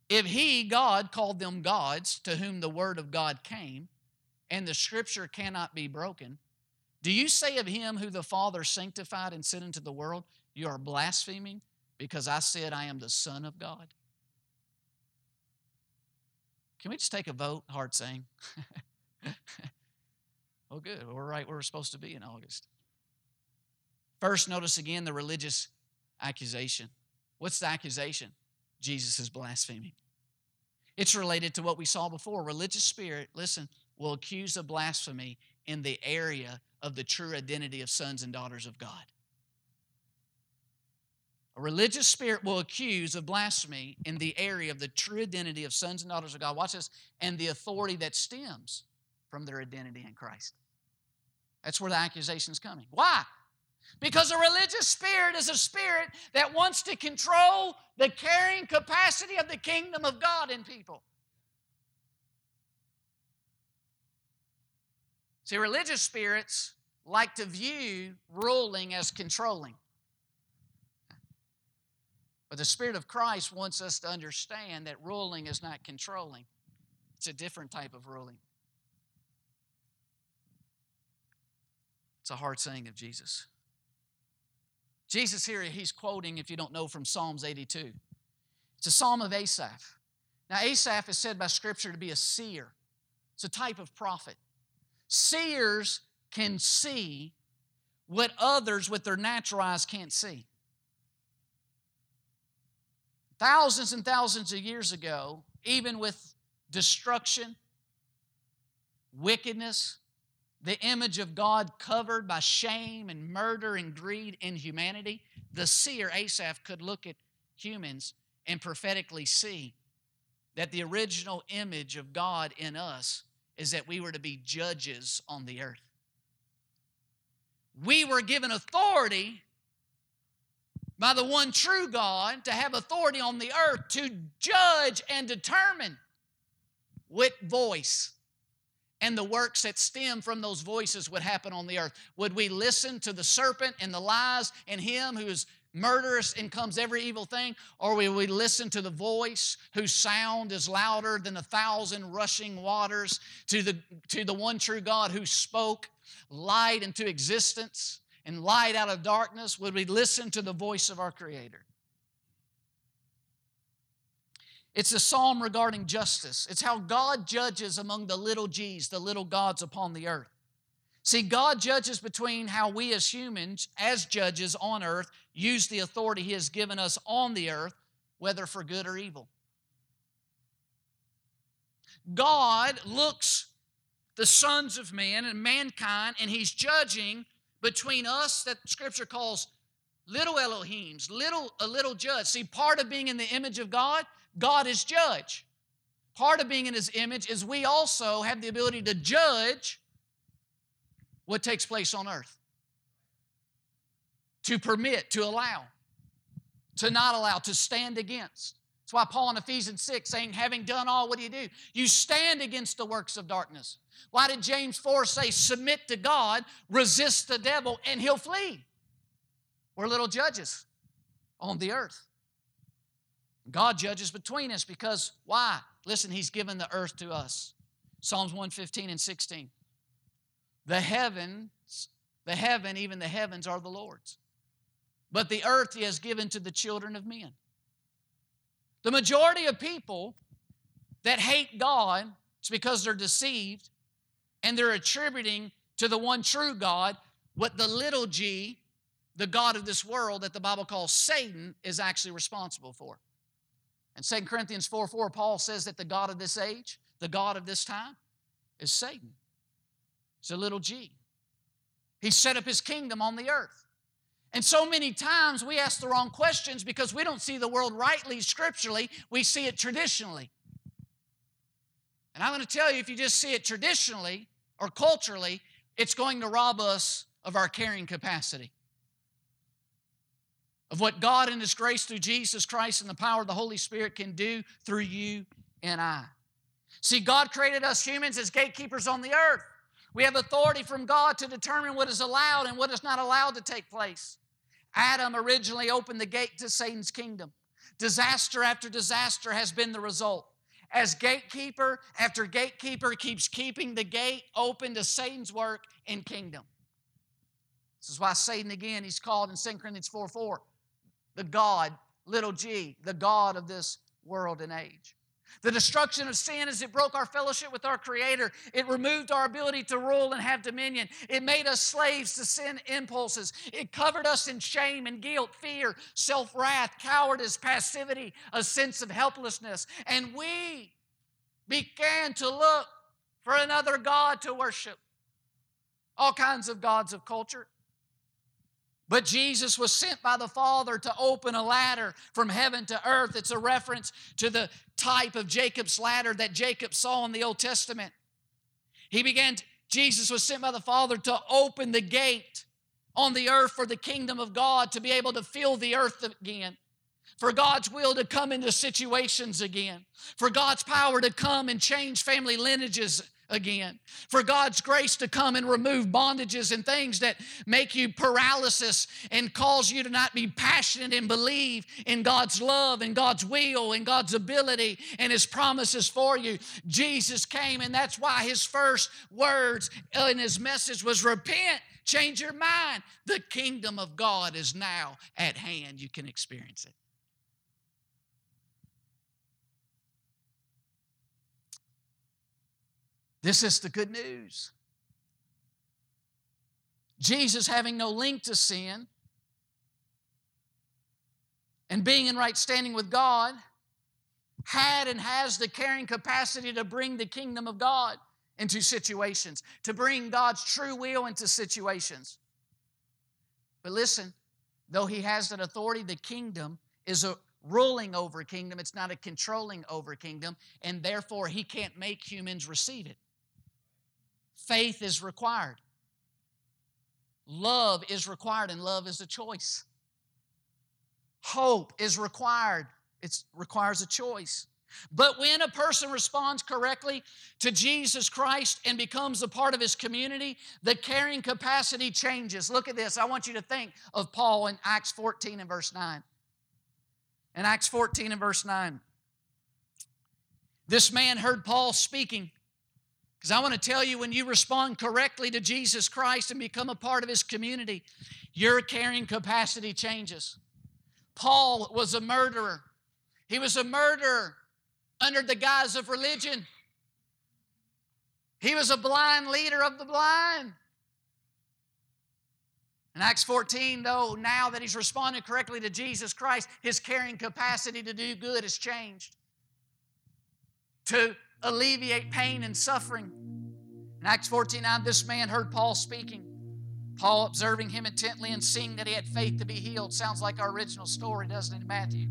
If he, God, called them gods to whom the word of God came, and the scripture cannot be broken, do you say of him who the Father sanctified and sent into the world, you are blaspheming because I said I am the Son of God? Can we just take a vote? Hard saying. Oh, good. We're right where we're supposed to be in August. First, notice again the religious accusation. What's the accusation? Jesus is blaspheming. It's related to what we saw before. Religious spirit, listen, will accuse of blasphemy in the area of the true identity of sons and daughters of God. A religious spirit will accuse of blasphemy in the area of the true identity of sons and daughters of God. Watch this. And the authority that stems from their identity in Christ. That's where the accusation is coming. Why? Because a religious spirit is a spirit that wants to control the carrying capacity of the kingdom of God in people. See, religious spirits like to view ruling as controlling. But the Spirit of Christ wants us to understand that ruling is not controlling. It's a different type of ruling. It's a hard saying of Jesus. Jesus here, he's quoting, if you don't know, from Psalms 82. It's a psalm of Asaph. Now, Asaph is said by Scripture to be a seer. It's a type of prophet. Seers can see what others with their natural eyes can't see. Thousands and thousands of years ago, even with destruction, wickedness, the image of God covered by shame and murder and greed in humanity, the seer Asaph could look at humans and prophetically see that the original image of God in us is that we were to be judges on the earth. We were given authority by the one true God to have authority on the earth to judge and determine what voice and the works that stem from those voices would happen on the earth. Would we listen to the serpent and the lies and him who is murderous and comes every evil thing? Or will we listen to the voice whose sound is louder than 1,000 rushing waters, to the one true God who spoke light into existence and light out of darkness? Would we listen to the voice of our Creator? It's a psalm regarding justice. It's how God judges among the little g's, the little gods upon the earth. See, God judges between how we as humans, as judges on earth, use the authority He has given us on the earth, whether for good or evil. God looks the sons of man and mankind, and He's judging between us that Scripture calls little Elohims, a little judge. See, part of being in the image of God, God is judge. Part of being in His image is we also have the ability to judge what takes place on earth. To permit, to allow, to not allow, to stand against. That's why Paul in Ephesians 6 saying, having done all, what do? You stand against the works of darkness. Why did James 4 say, submit to God, resist the devil, and he'll flee? We're little judges on the earth. God judges between us because, why? Listen, He's given the earth to us. Psalms 115 and 16. Even the heavens are the Lord's. But the earth He has given to the children of men. The majority of people that hate God, it's because they're deceived and they're attributing to the one true God what the little g, the god of this world that the Bible calls Satan, is actually responsible for. In 2 Corinthians 4:4, Paul says that the god of this age, the god of this time, is Satan. It's a little g. He set up his kingdom on the earth. And so many times we ask the wrong questions because we don't see the world rightly, scripturally. We see it traditionally. And I'm going to tell you, if you just see it traditionally or culturally, it's going to rob us of our carrying capacity, of what God in His grace through Jesus Christ and the power of the Holy Spirit can do through you and I. See, God created us humans as gatekeepers on the earth. We have authority from God to determine what is allowed and what is not allowed to take place. Adam originally opened the gate to Satan's kingdom. Disaster after disaster has been the result, as gatekeeper after gatekeeper keeps keeping the gate open to Satan's work and kingdom. This is why Satan, again, he's called in 2 Corinthians 4:4, the god, little g, the god of this world and age. The destruction of sin is it broke our fellowship with our Creator. It removed our ability to rule and have dominion. It made us slaves to sin impulses. It covered us in shame and guilt, fear, self-wrath, cowardice, passivity, a sense of helplessness. And we began to look for another god to worship. All kinds of gods of culture. But Jesus was sent by the Father to open a ladder from heaven to earth. It's a reference to the type of Jacob's ladder that Jacob saw in the Old Testament. Jesus was sent by the Father to open the gate on the earth for the kingdom of God to be able to fill the earth again, for God's will to come into situations again, for God's power to come and change family lineages again, for God's grace to come and remove bondages and things that make you paralysis and cause you to not be passionate and believe in God's love and God's will and God's ability and His promises for you. Jesus came, and that's why His first words in His message was, repent, change your mind. The kingdom of God is now at hand. You can experience it. This is the good news. Jesus, having no link to sin and being in right standing with God, had and has the carrying capacity to bring the kingdom of God into situations, to bring God's true will into situations. But listen, though He has that authority, the kingdom is a ruling over a kingdom. It's not a controlling over a kingdom, and therefore he can't make humans receive it. Faith is required. Love is required, and love is a choice. Hope is required. It requires a choice. But when a person responds correctly to Jesus Christ and becomes a part of his community, the carrying capacity changes. Look at this. I want you to think of Paul in Acts 14 and verse 9. In Acts 14 and verse 9, this man heard Paul speaking. Because I want to tell you, when you respond correctly to Jesus Christ and become a part of his community, your carrying capacity changes. Paul was a murderer. He was a murderer under the guise of religion. He was a blind leader of the blind. In Acts 14, though, now that he's responded correctly to Jesus Christ, his carrying capacity to do good has changed. To alleviate pain and suffering. In Acts 14:9, this man heard Paul speaking. Paul, observing him intently and seeing that he had faith to be healed. Sounds like our original story, doesn't it, Matthew?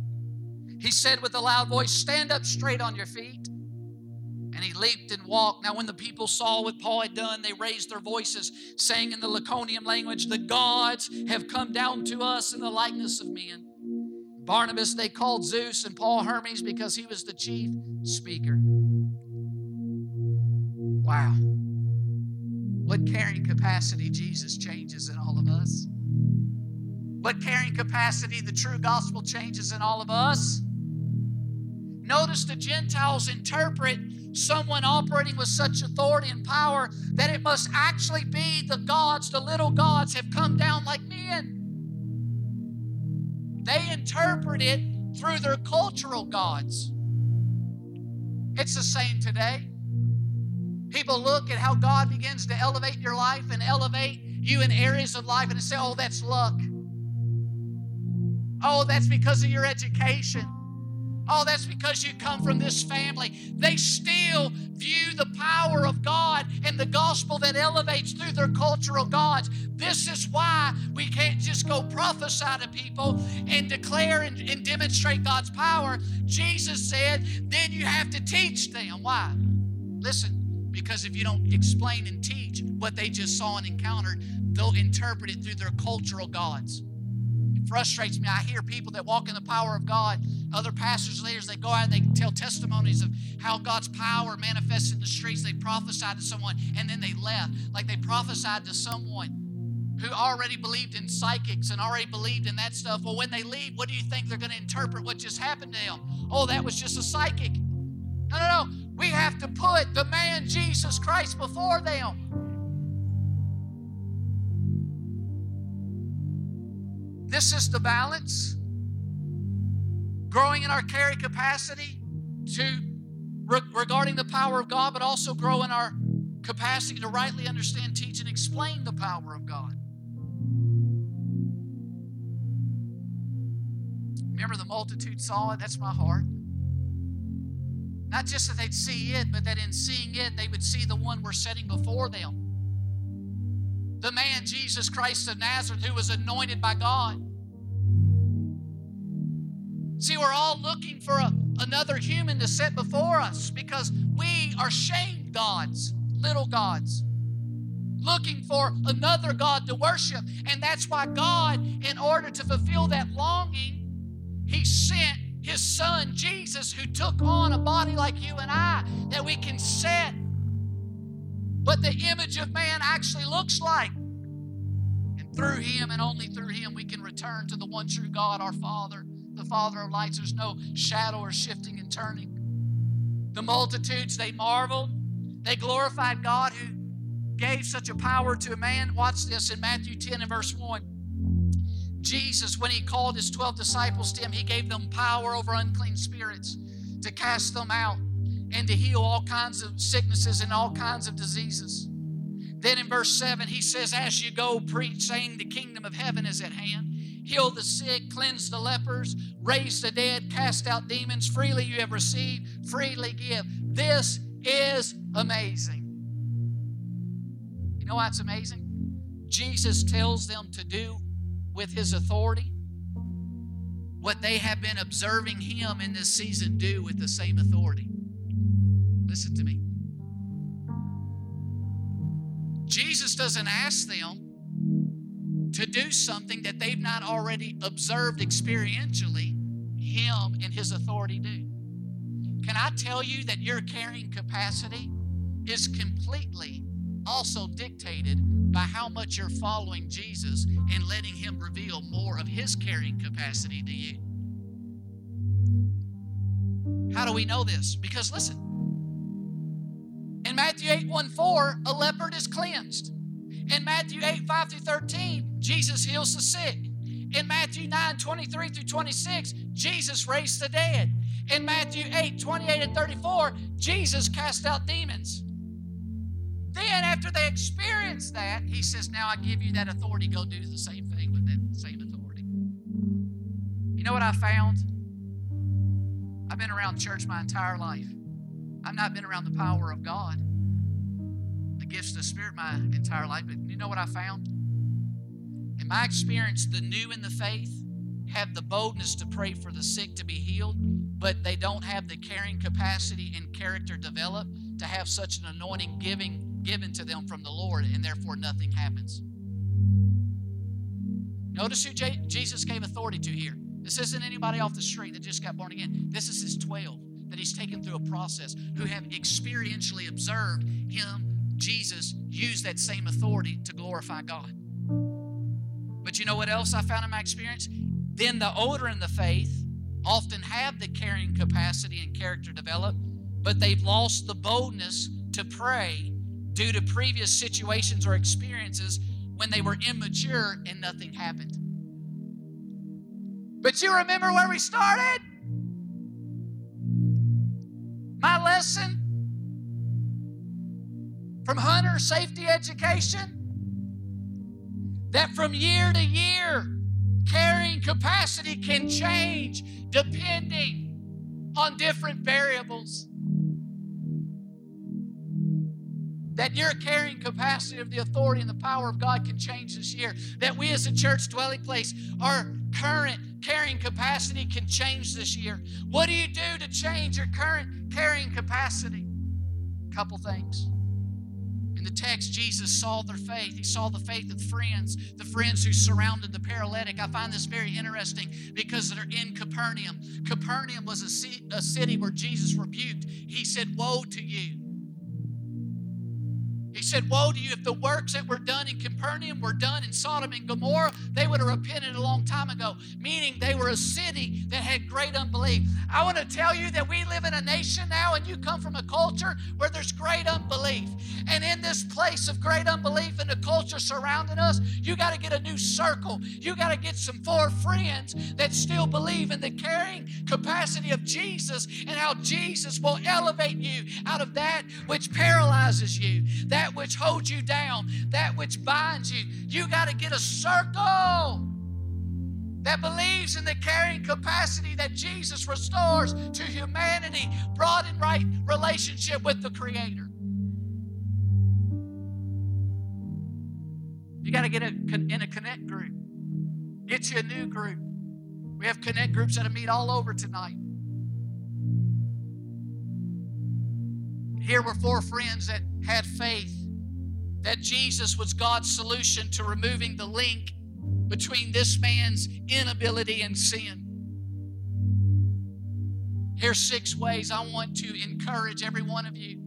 He said with a loud voice, "Stand up straight on your feet." And he leaped and walked. Now when the people saw what Paul had done, they raised their voices, saying in the Lycaonian language, "The gods have come down to us in the likeness of men." Barnabas they called Zeus, and Paul Hermes, because he was the chief speaker. Wow. What carrying capacity Jesus changes in all of us. What carrying capacity the true gospel changes in all of us. Notice the Gentiles interpret someone operating with such authority and power that it must actually be the gods, the little gods, have come down like men. They interpret it through their cultural gods. It's the same today. People look at how God begins to elevate your life and elevate you in areas of life and they say, "Oh, that's luck. Oh, that's because of your education. Oh, that's because you come from this family." They still view the power of God and the gospel that elevates through their cultural gods. This is why we can't just go prophesy to people and declare and demonstrate God's power. Jesus said, then you have to teach them. Why? Listen. Because if you don't explain and teach what they just saw and encountered, they'll interpret it through their cultural gods. It frustrates me. I hear people that walk in the power of God, other pastors and leaders, they go out and they tell testimonies of how God's power manifests in the streets. They prophesied to someone and then they left. Like they prophesied to someone who already believed in psychics and already believed in that stuff. Well, when they leave, what do you think they're going to interpret what just happened to them? Oh, that was just a psychic. No. We have to put the man Jesus Christ before them. This is the balance. Growing in our carry capacity to regarding the power of God, but also growing our capacity to rightly understand, teach, and explain the power of God. Remember, the multitude saw it. That's my heart. Not just that they'd see it, but that in seeing it, they would see the one we're setting before them. The man, Jesus Christ of Nazareth, who was anointed by God. See, we're all looking for another human to set before us because we are shamed gods, little gods, looking for another God to worship. And that's why God, in order to fulfill that longing, He sent His Son, Jesus, who took on a body like you and I, that we can set what the image of man actually looks like. And through Him and only through Him, we can return to the one true God, our Father, the Father of lights. There's no shadow or shifting and turning. The multitudes, they marveled. They glorified God who gave such a power to a man. Watch this in Matthew 10 and verse 1. Jesus, when He called His 12 disciples to Him, He gave them power over unclean spirits to cast them out and to heal all kinds of sicknesses and all kinds of diseases. Then in verse 7, He says, "As you go, preach, saying the kingdom of heaven is at hand. Heal the sick, cleanse the lepers, raise the dead, cast out demons. Freely you have received, freely give." This is amazing. You know why it's amazing? Jesus tells them to do with His authority what they have been observing him in this season do with the same authority. Listen to me. Jesus doesn't ask them to do something that they've not already observed experientially him and his authority do. Can I tell you that your carrying capacity is completely also dictated by how much you're following Jesus and letting him reveal more of his carrying capacity to you? How do we know this? Because listen, in Matthew 8:14, a leper is cleansed. In Matthew 8:5-13, Jesus heals the sick. In Matthew 9:23-26, Jesus raised the dead. In Matthew 8:28-34, Jesus cast out demons. Then after they experience that, he says, now I give you that authority. Go do the same thing with that same authority. You know what I found? I've been around church my entire life. I've not been around the power of God, the gifts of the Spirit my entire life. But you know what I found? In my experience, the new in the faith have the boldness to pray for the sick to be healed, but they don't have the caring capacity and character developed to have such an anointing given to them from the Lord, and therefore nothing happens. Notice who Jesus gave authority to here. This isn't anybody off the street that just got born again. This is his 12 that he's taken through a process who have experientially observed him, Jesus, use that same authority to glorify God. But you know what else I found in my experience? Then the older in the faith often have the carrying capacity and character developed, but they've lost the boldness to pray due to previous situations or experiences when they were immature and nothing happened. But you remember where we started? My lesson from Hunter Safety Education, that from year to year, carrying capacity can change depending on different variables. That your carrying capacity of the authority and the power of God can change this year. That we as a church dwelling place, our current carrying capacity can change this year. What do you do to change your current carrying capacity? A couple things. In the text, Jesus saw their faith. He saw the faith of the friends who surrounded the paralytic. I find this very interesting because they're in Capernaum. Capernaum was a city where Jesus rebuked. He said, woe to you. He said, woe to you. If the works that were done in Capernaum were done in Sodom and Gomorrah, they would have repented a long time ago, meaning they were a city that had great unbelief. I want to tell you that we live in a nation now, and you come from a culture where there's great unbelief. And in this place of great unbelief and the culture surrounding us, you got to get a new circle. You got to get some four friends that still believe in the carrying capacity of Jesus and how Jesus will elevate you out of that which paralyzes you, that which holds you down, that which binds you. You got to get a circle that believes in the carrying capacity that Jesus restores to humanity, brought in right relationship with the Creator. You got to get in a connect group. Get you a new group. We have connect groups that'll meet all over tonight. Here were four friends that had faith that Jesus was God's solution to removing the link between this man's inability and sin. Here's 6 ways I want to encourage every one of you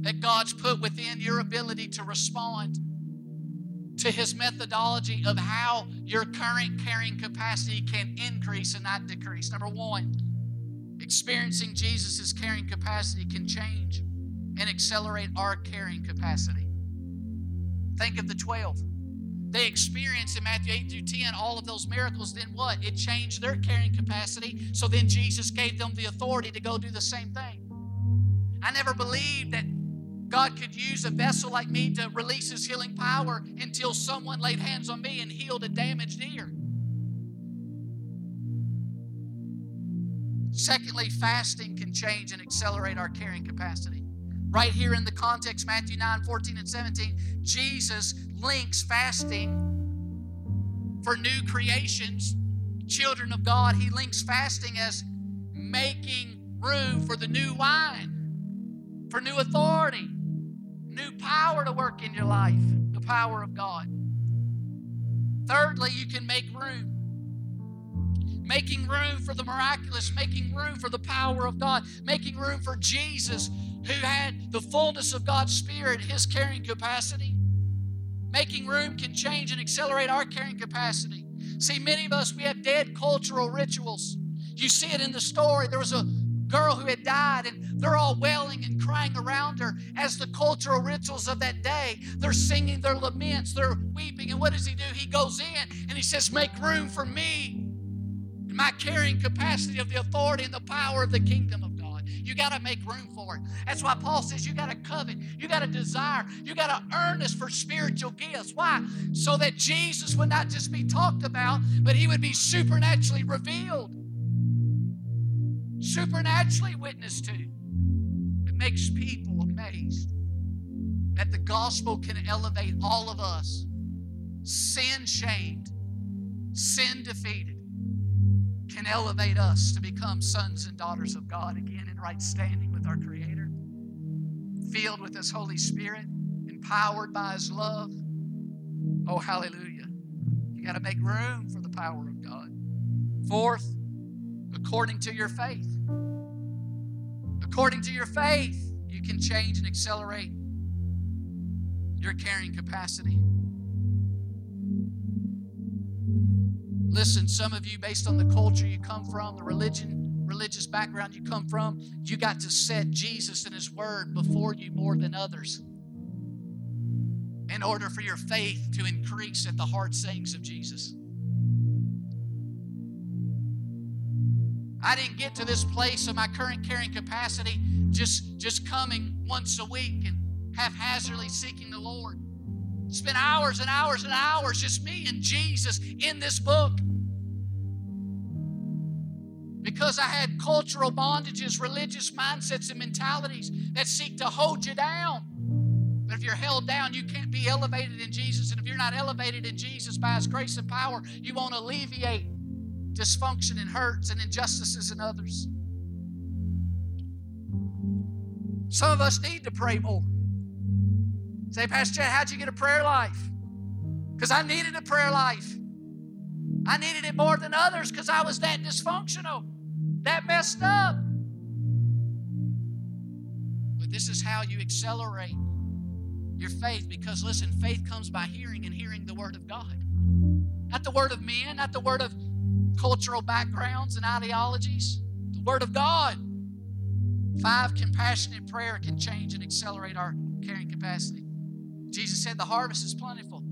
that God's put within your ability to respond to his methodology of how your current carrying capacity can increase and not decrease. Number 1, experiencing Jesus' carrying capacity can change and accelerate our carrying capacity. Think of the 12. They experienced in Matthew 8-10 all of those miracles. Then what? It changed their carrying capacity. So then Jesus gave them the authority to go do the same thing. I never believed that God could use a vessel like me to release his healing power until someone laid hands on me and healed a damaged ear. Secondly, fasting can change and accelerate our carrying capacity. Right here in the context, Matthew 9:14-17, Jesus links fasting for new creations children of God, he links fasting as making room for the new wine, for new authority, new power to work in your life, the power of God. Thirdly, you can make room. Making room for the miraculous, making room for the power of God, making room for Jesus, who had the fullness of God's Spirit, his carrying capacity. Making room can change and accelerate our carrying capacity. See, many of us, we have dead cultural rituals. You see it in the story. There was a girl who had died, and they're all wailing and crying around her as the cultural rituals of that day. They're singing their laments, they're weeping. And what does he do? He goes in and he says, make room for me and my carrying capacity of the authority and the power of the kingdom of God. You got to make room for it. That's why Paul says you got to covet, you got to desire, you got to earnest for spiritual gifts. Why? So that Jesus would not just be talked about, but he would be supernaturally revealed. Supernaturally witnessed to. It makes people amazed that the gospel can elevate all of us, sin shamed, sin defeated, can elevate us to become sons and daughters of God again in right standing with our Creator, filled with His Holy Spirit, empowered by His love. Oh, hallelujah. You got to make room for the power of God. Fourth, according to your faith. According to your faith, you can change and accelerate your carrying capacity. Listen, some of you, based on the culture you come from, the religious background you come from, you got to set Jesus and His Word before you more than others in order for your faith to increase at the hard sayings of Jesus. I didn't get to this place of my current carrying capacity just coming once a week and haphazardly seeking the Lord. Spent hours and hours and hours, just me and Jesus in this book. Because I had cultural bondages, religious mindsets and mentalities that seek to hold you down. But if you're held down, you can't be elevated in Jesus. And if you're not elevated in Jesus by His grace and power, you won't alleviate dysfunction and hurts and injustices in others. Some of us need to pray more. Say, Pastor Chad, how'd you get a prayer life? Because I needed a prayer life. I needed it more than others because I was that dysfunctional, that messed up. But this is how you accelerate your faith, because listen, faith comes by hearing, and hearing the Word of God. Not the word of men, not the word of cultural backgrounds and ideologies, the Word of God. 5, compassionate prayer can change and accelerate our carrying capacity. Jesus said the harvest is plentiful.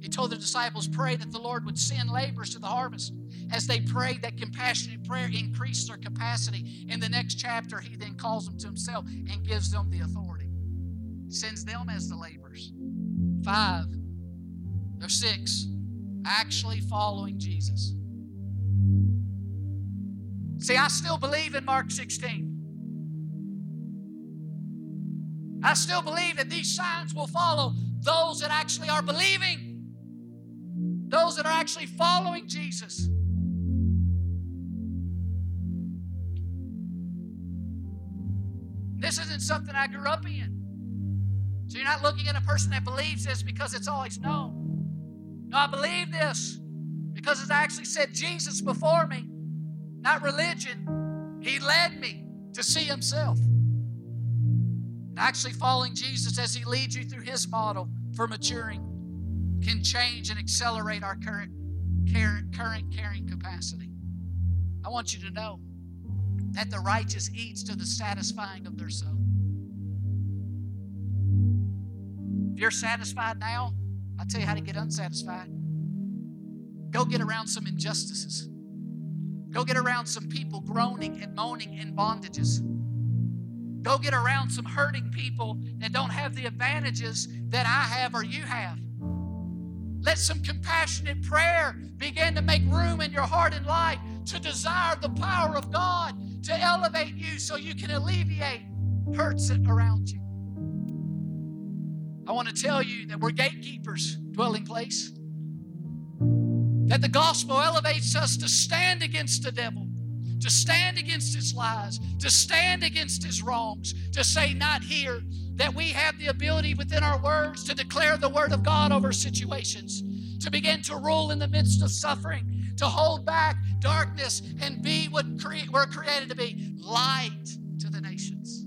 He told the disciples, pray that the Lord would send laborers to the harvest. As they prayed, that compassionate prayer increased their capacity. In the next chapter, he then calls them to himself and gives them the authority. Sends them as the laborers. 5 or 6, actually following Jesus. See, I still believe in Mark 16. I still believe that these signs will follow those that actually are believing, those that are actually following Jesus. This isn't something I grew up in. So you're not looking at a person that believes this because it's always known. No, I believe this because it's actually said Jesus before me. Not religion. He led me to see himself. And actually following Jesus as he leads you through his model for maturing can change and accelerate our current carrying capacity. I want you to know that the righteous eats to the satisfying of their soul. If you're satisfied now, I'll tell you how to get unsatisfied. Go get around some injustices. Go get around some people groaning and moaning in bondages. Go get around some hurting people that don't have the advantages that I have or you have. Let some compassionate prayer begin to make room in your heart and life to desire the power of God to elevate you so you can alleviate hurts around you. I want to tell you that we're gatekeepers, Dwelling Place. That the gospel elevates us to stand against the devil, to stand against his lies, to stand against his wrongs, to say not here, that we have the ability within our words to declare the word of God over situations, to begin to rule in the midst of suffering, to hold back darkness and be what we're created to be, light to the nations.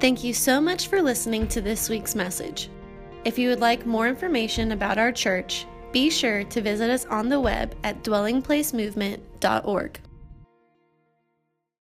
Thank you so much for listening to this week's message. If you would like more information about our church, be sure to visit us on the web at dwellingplacemovement.org.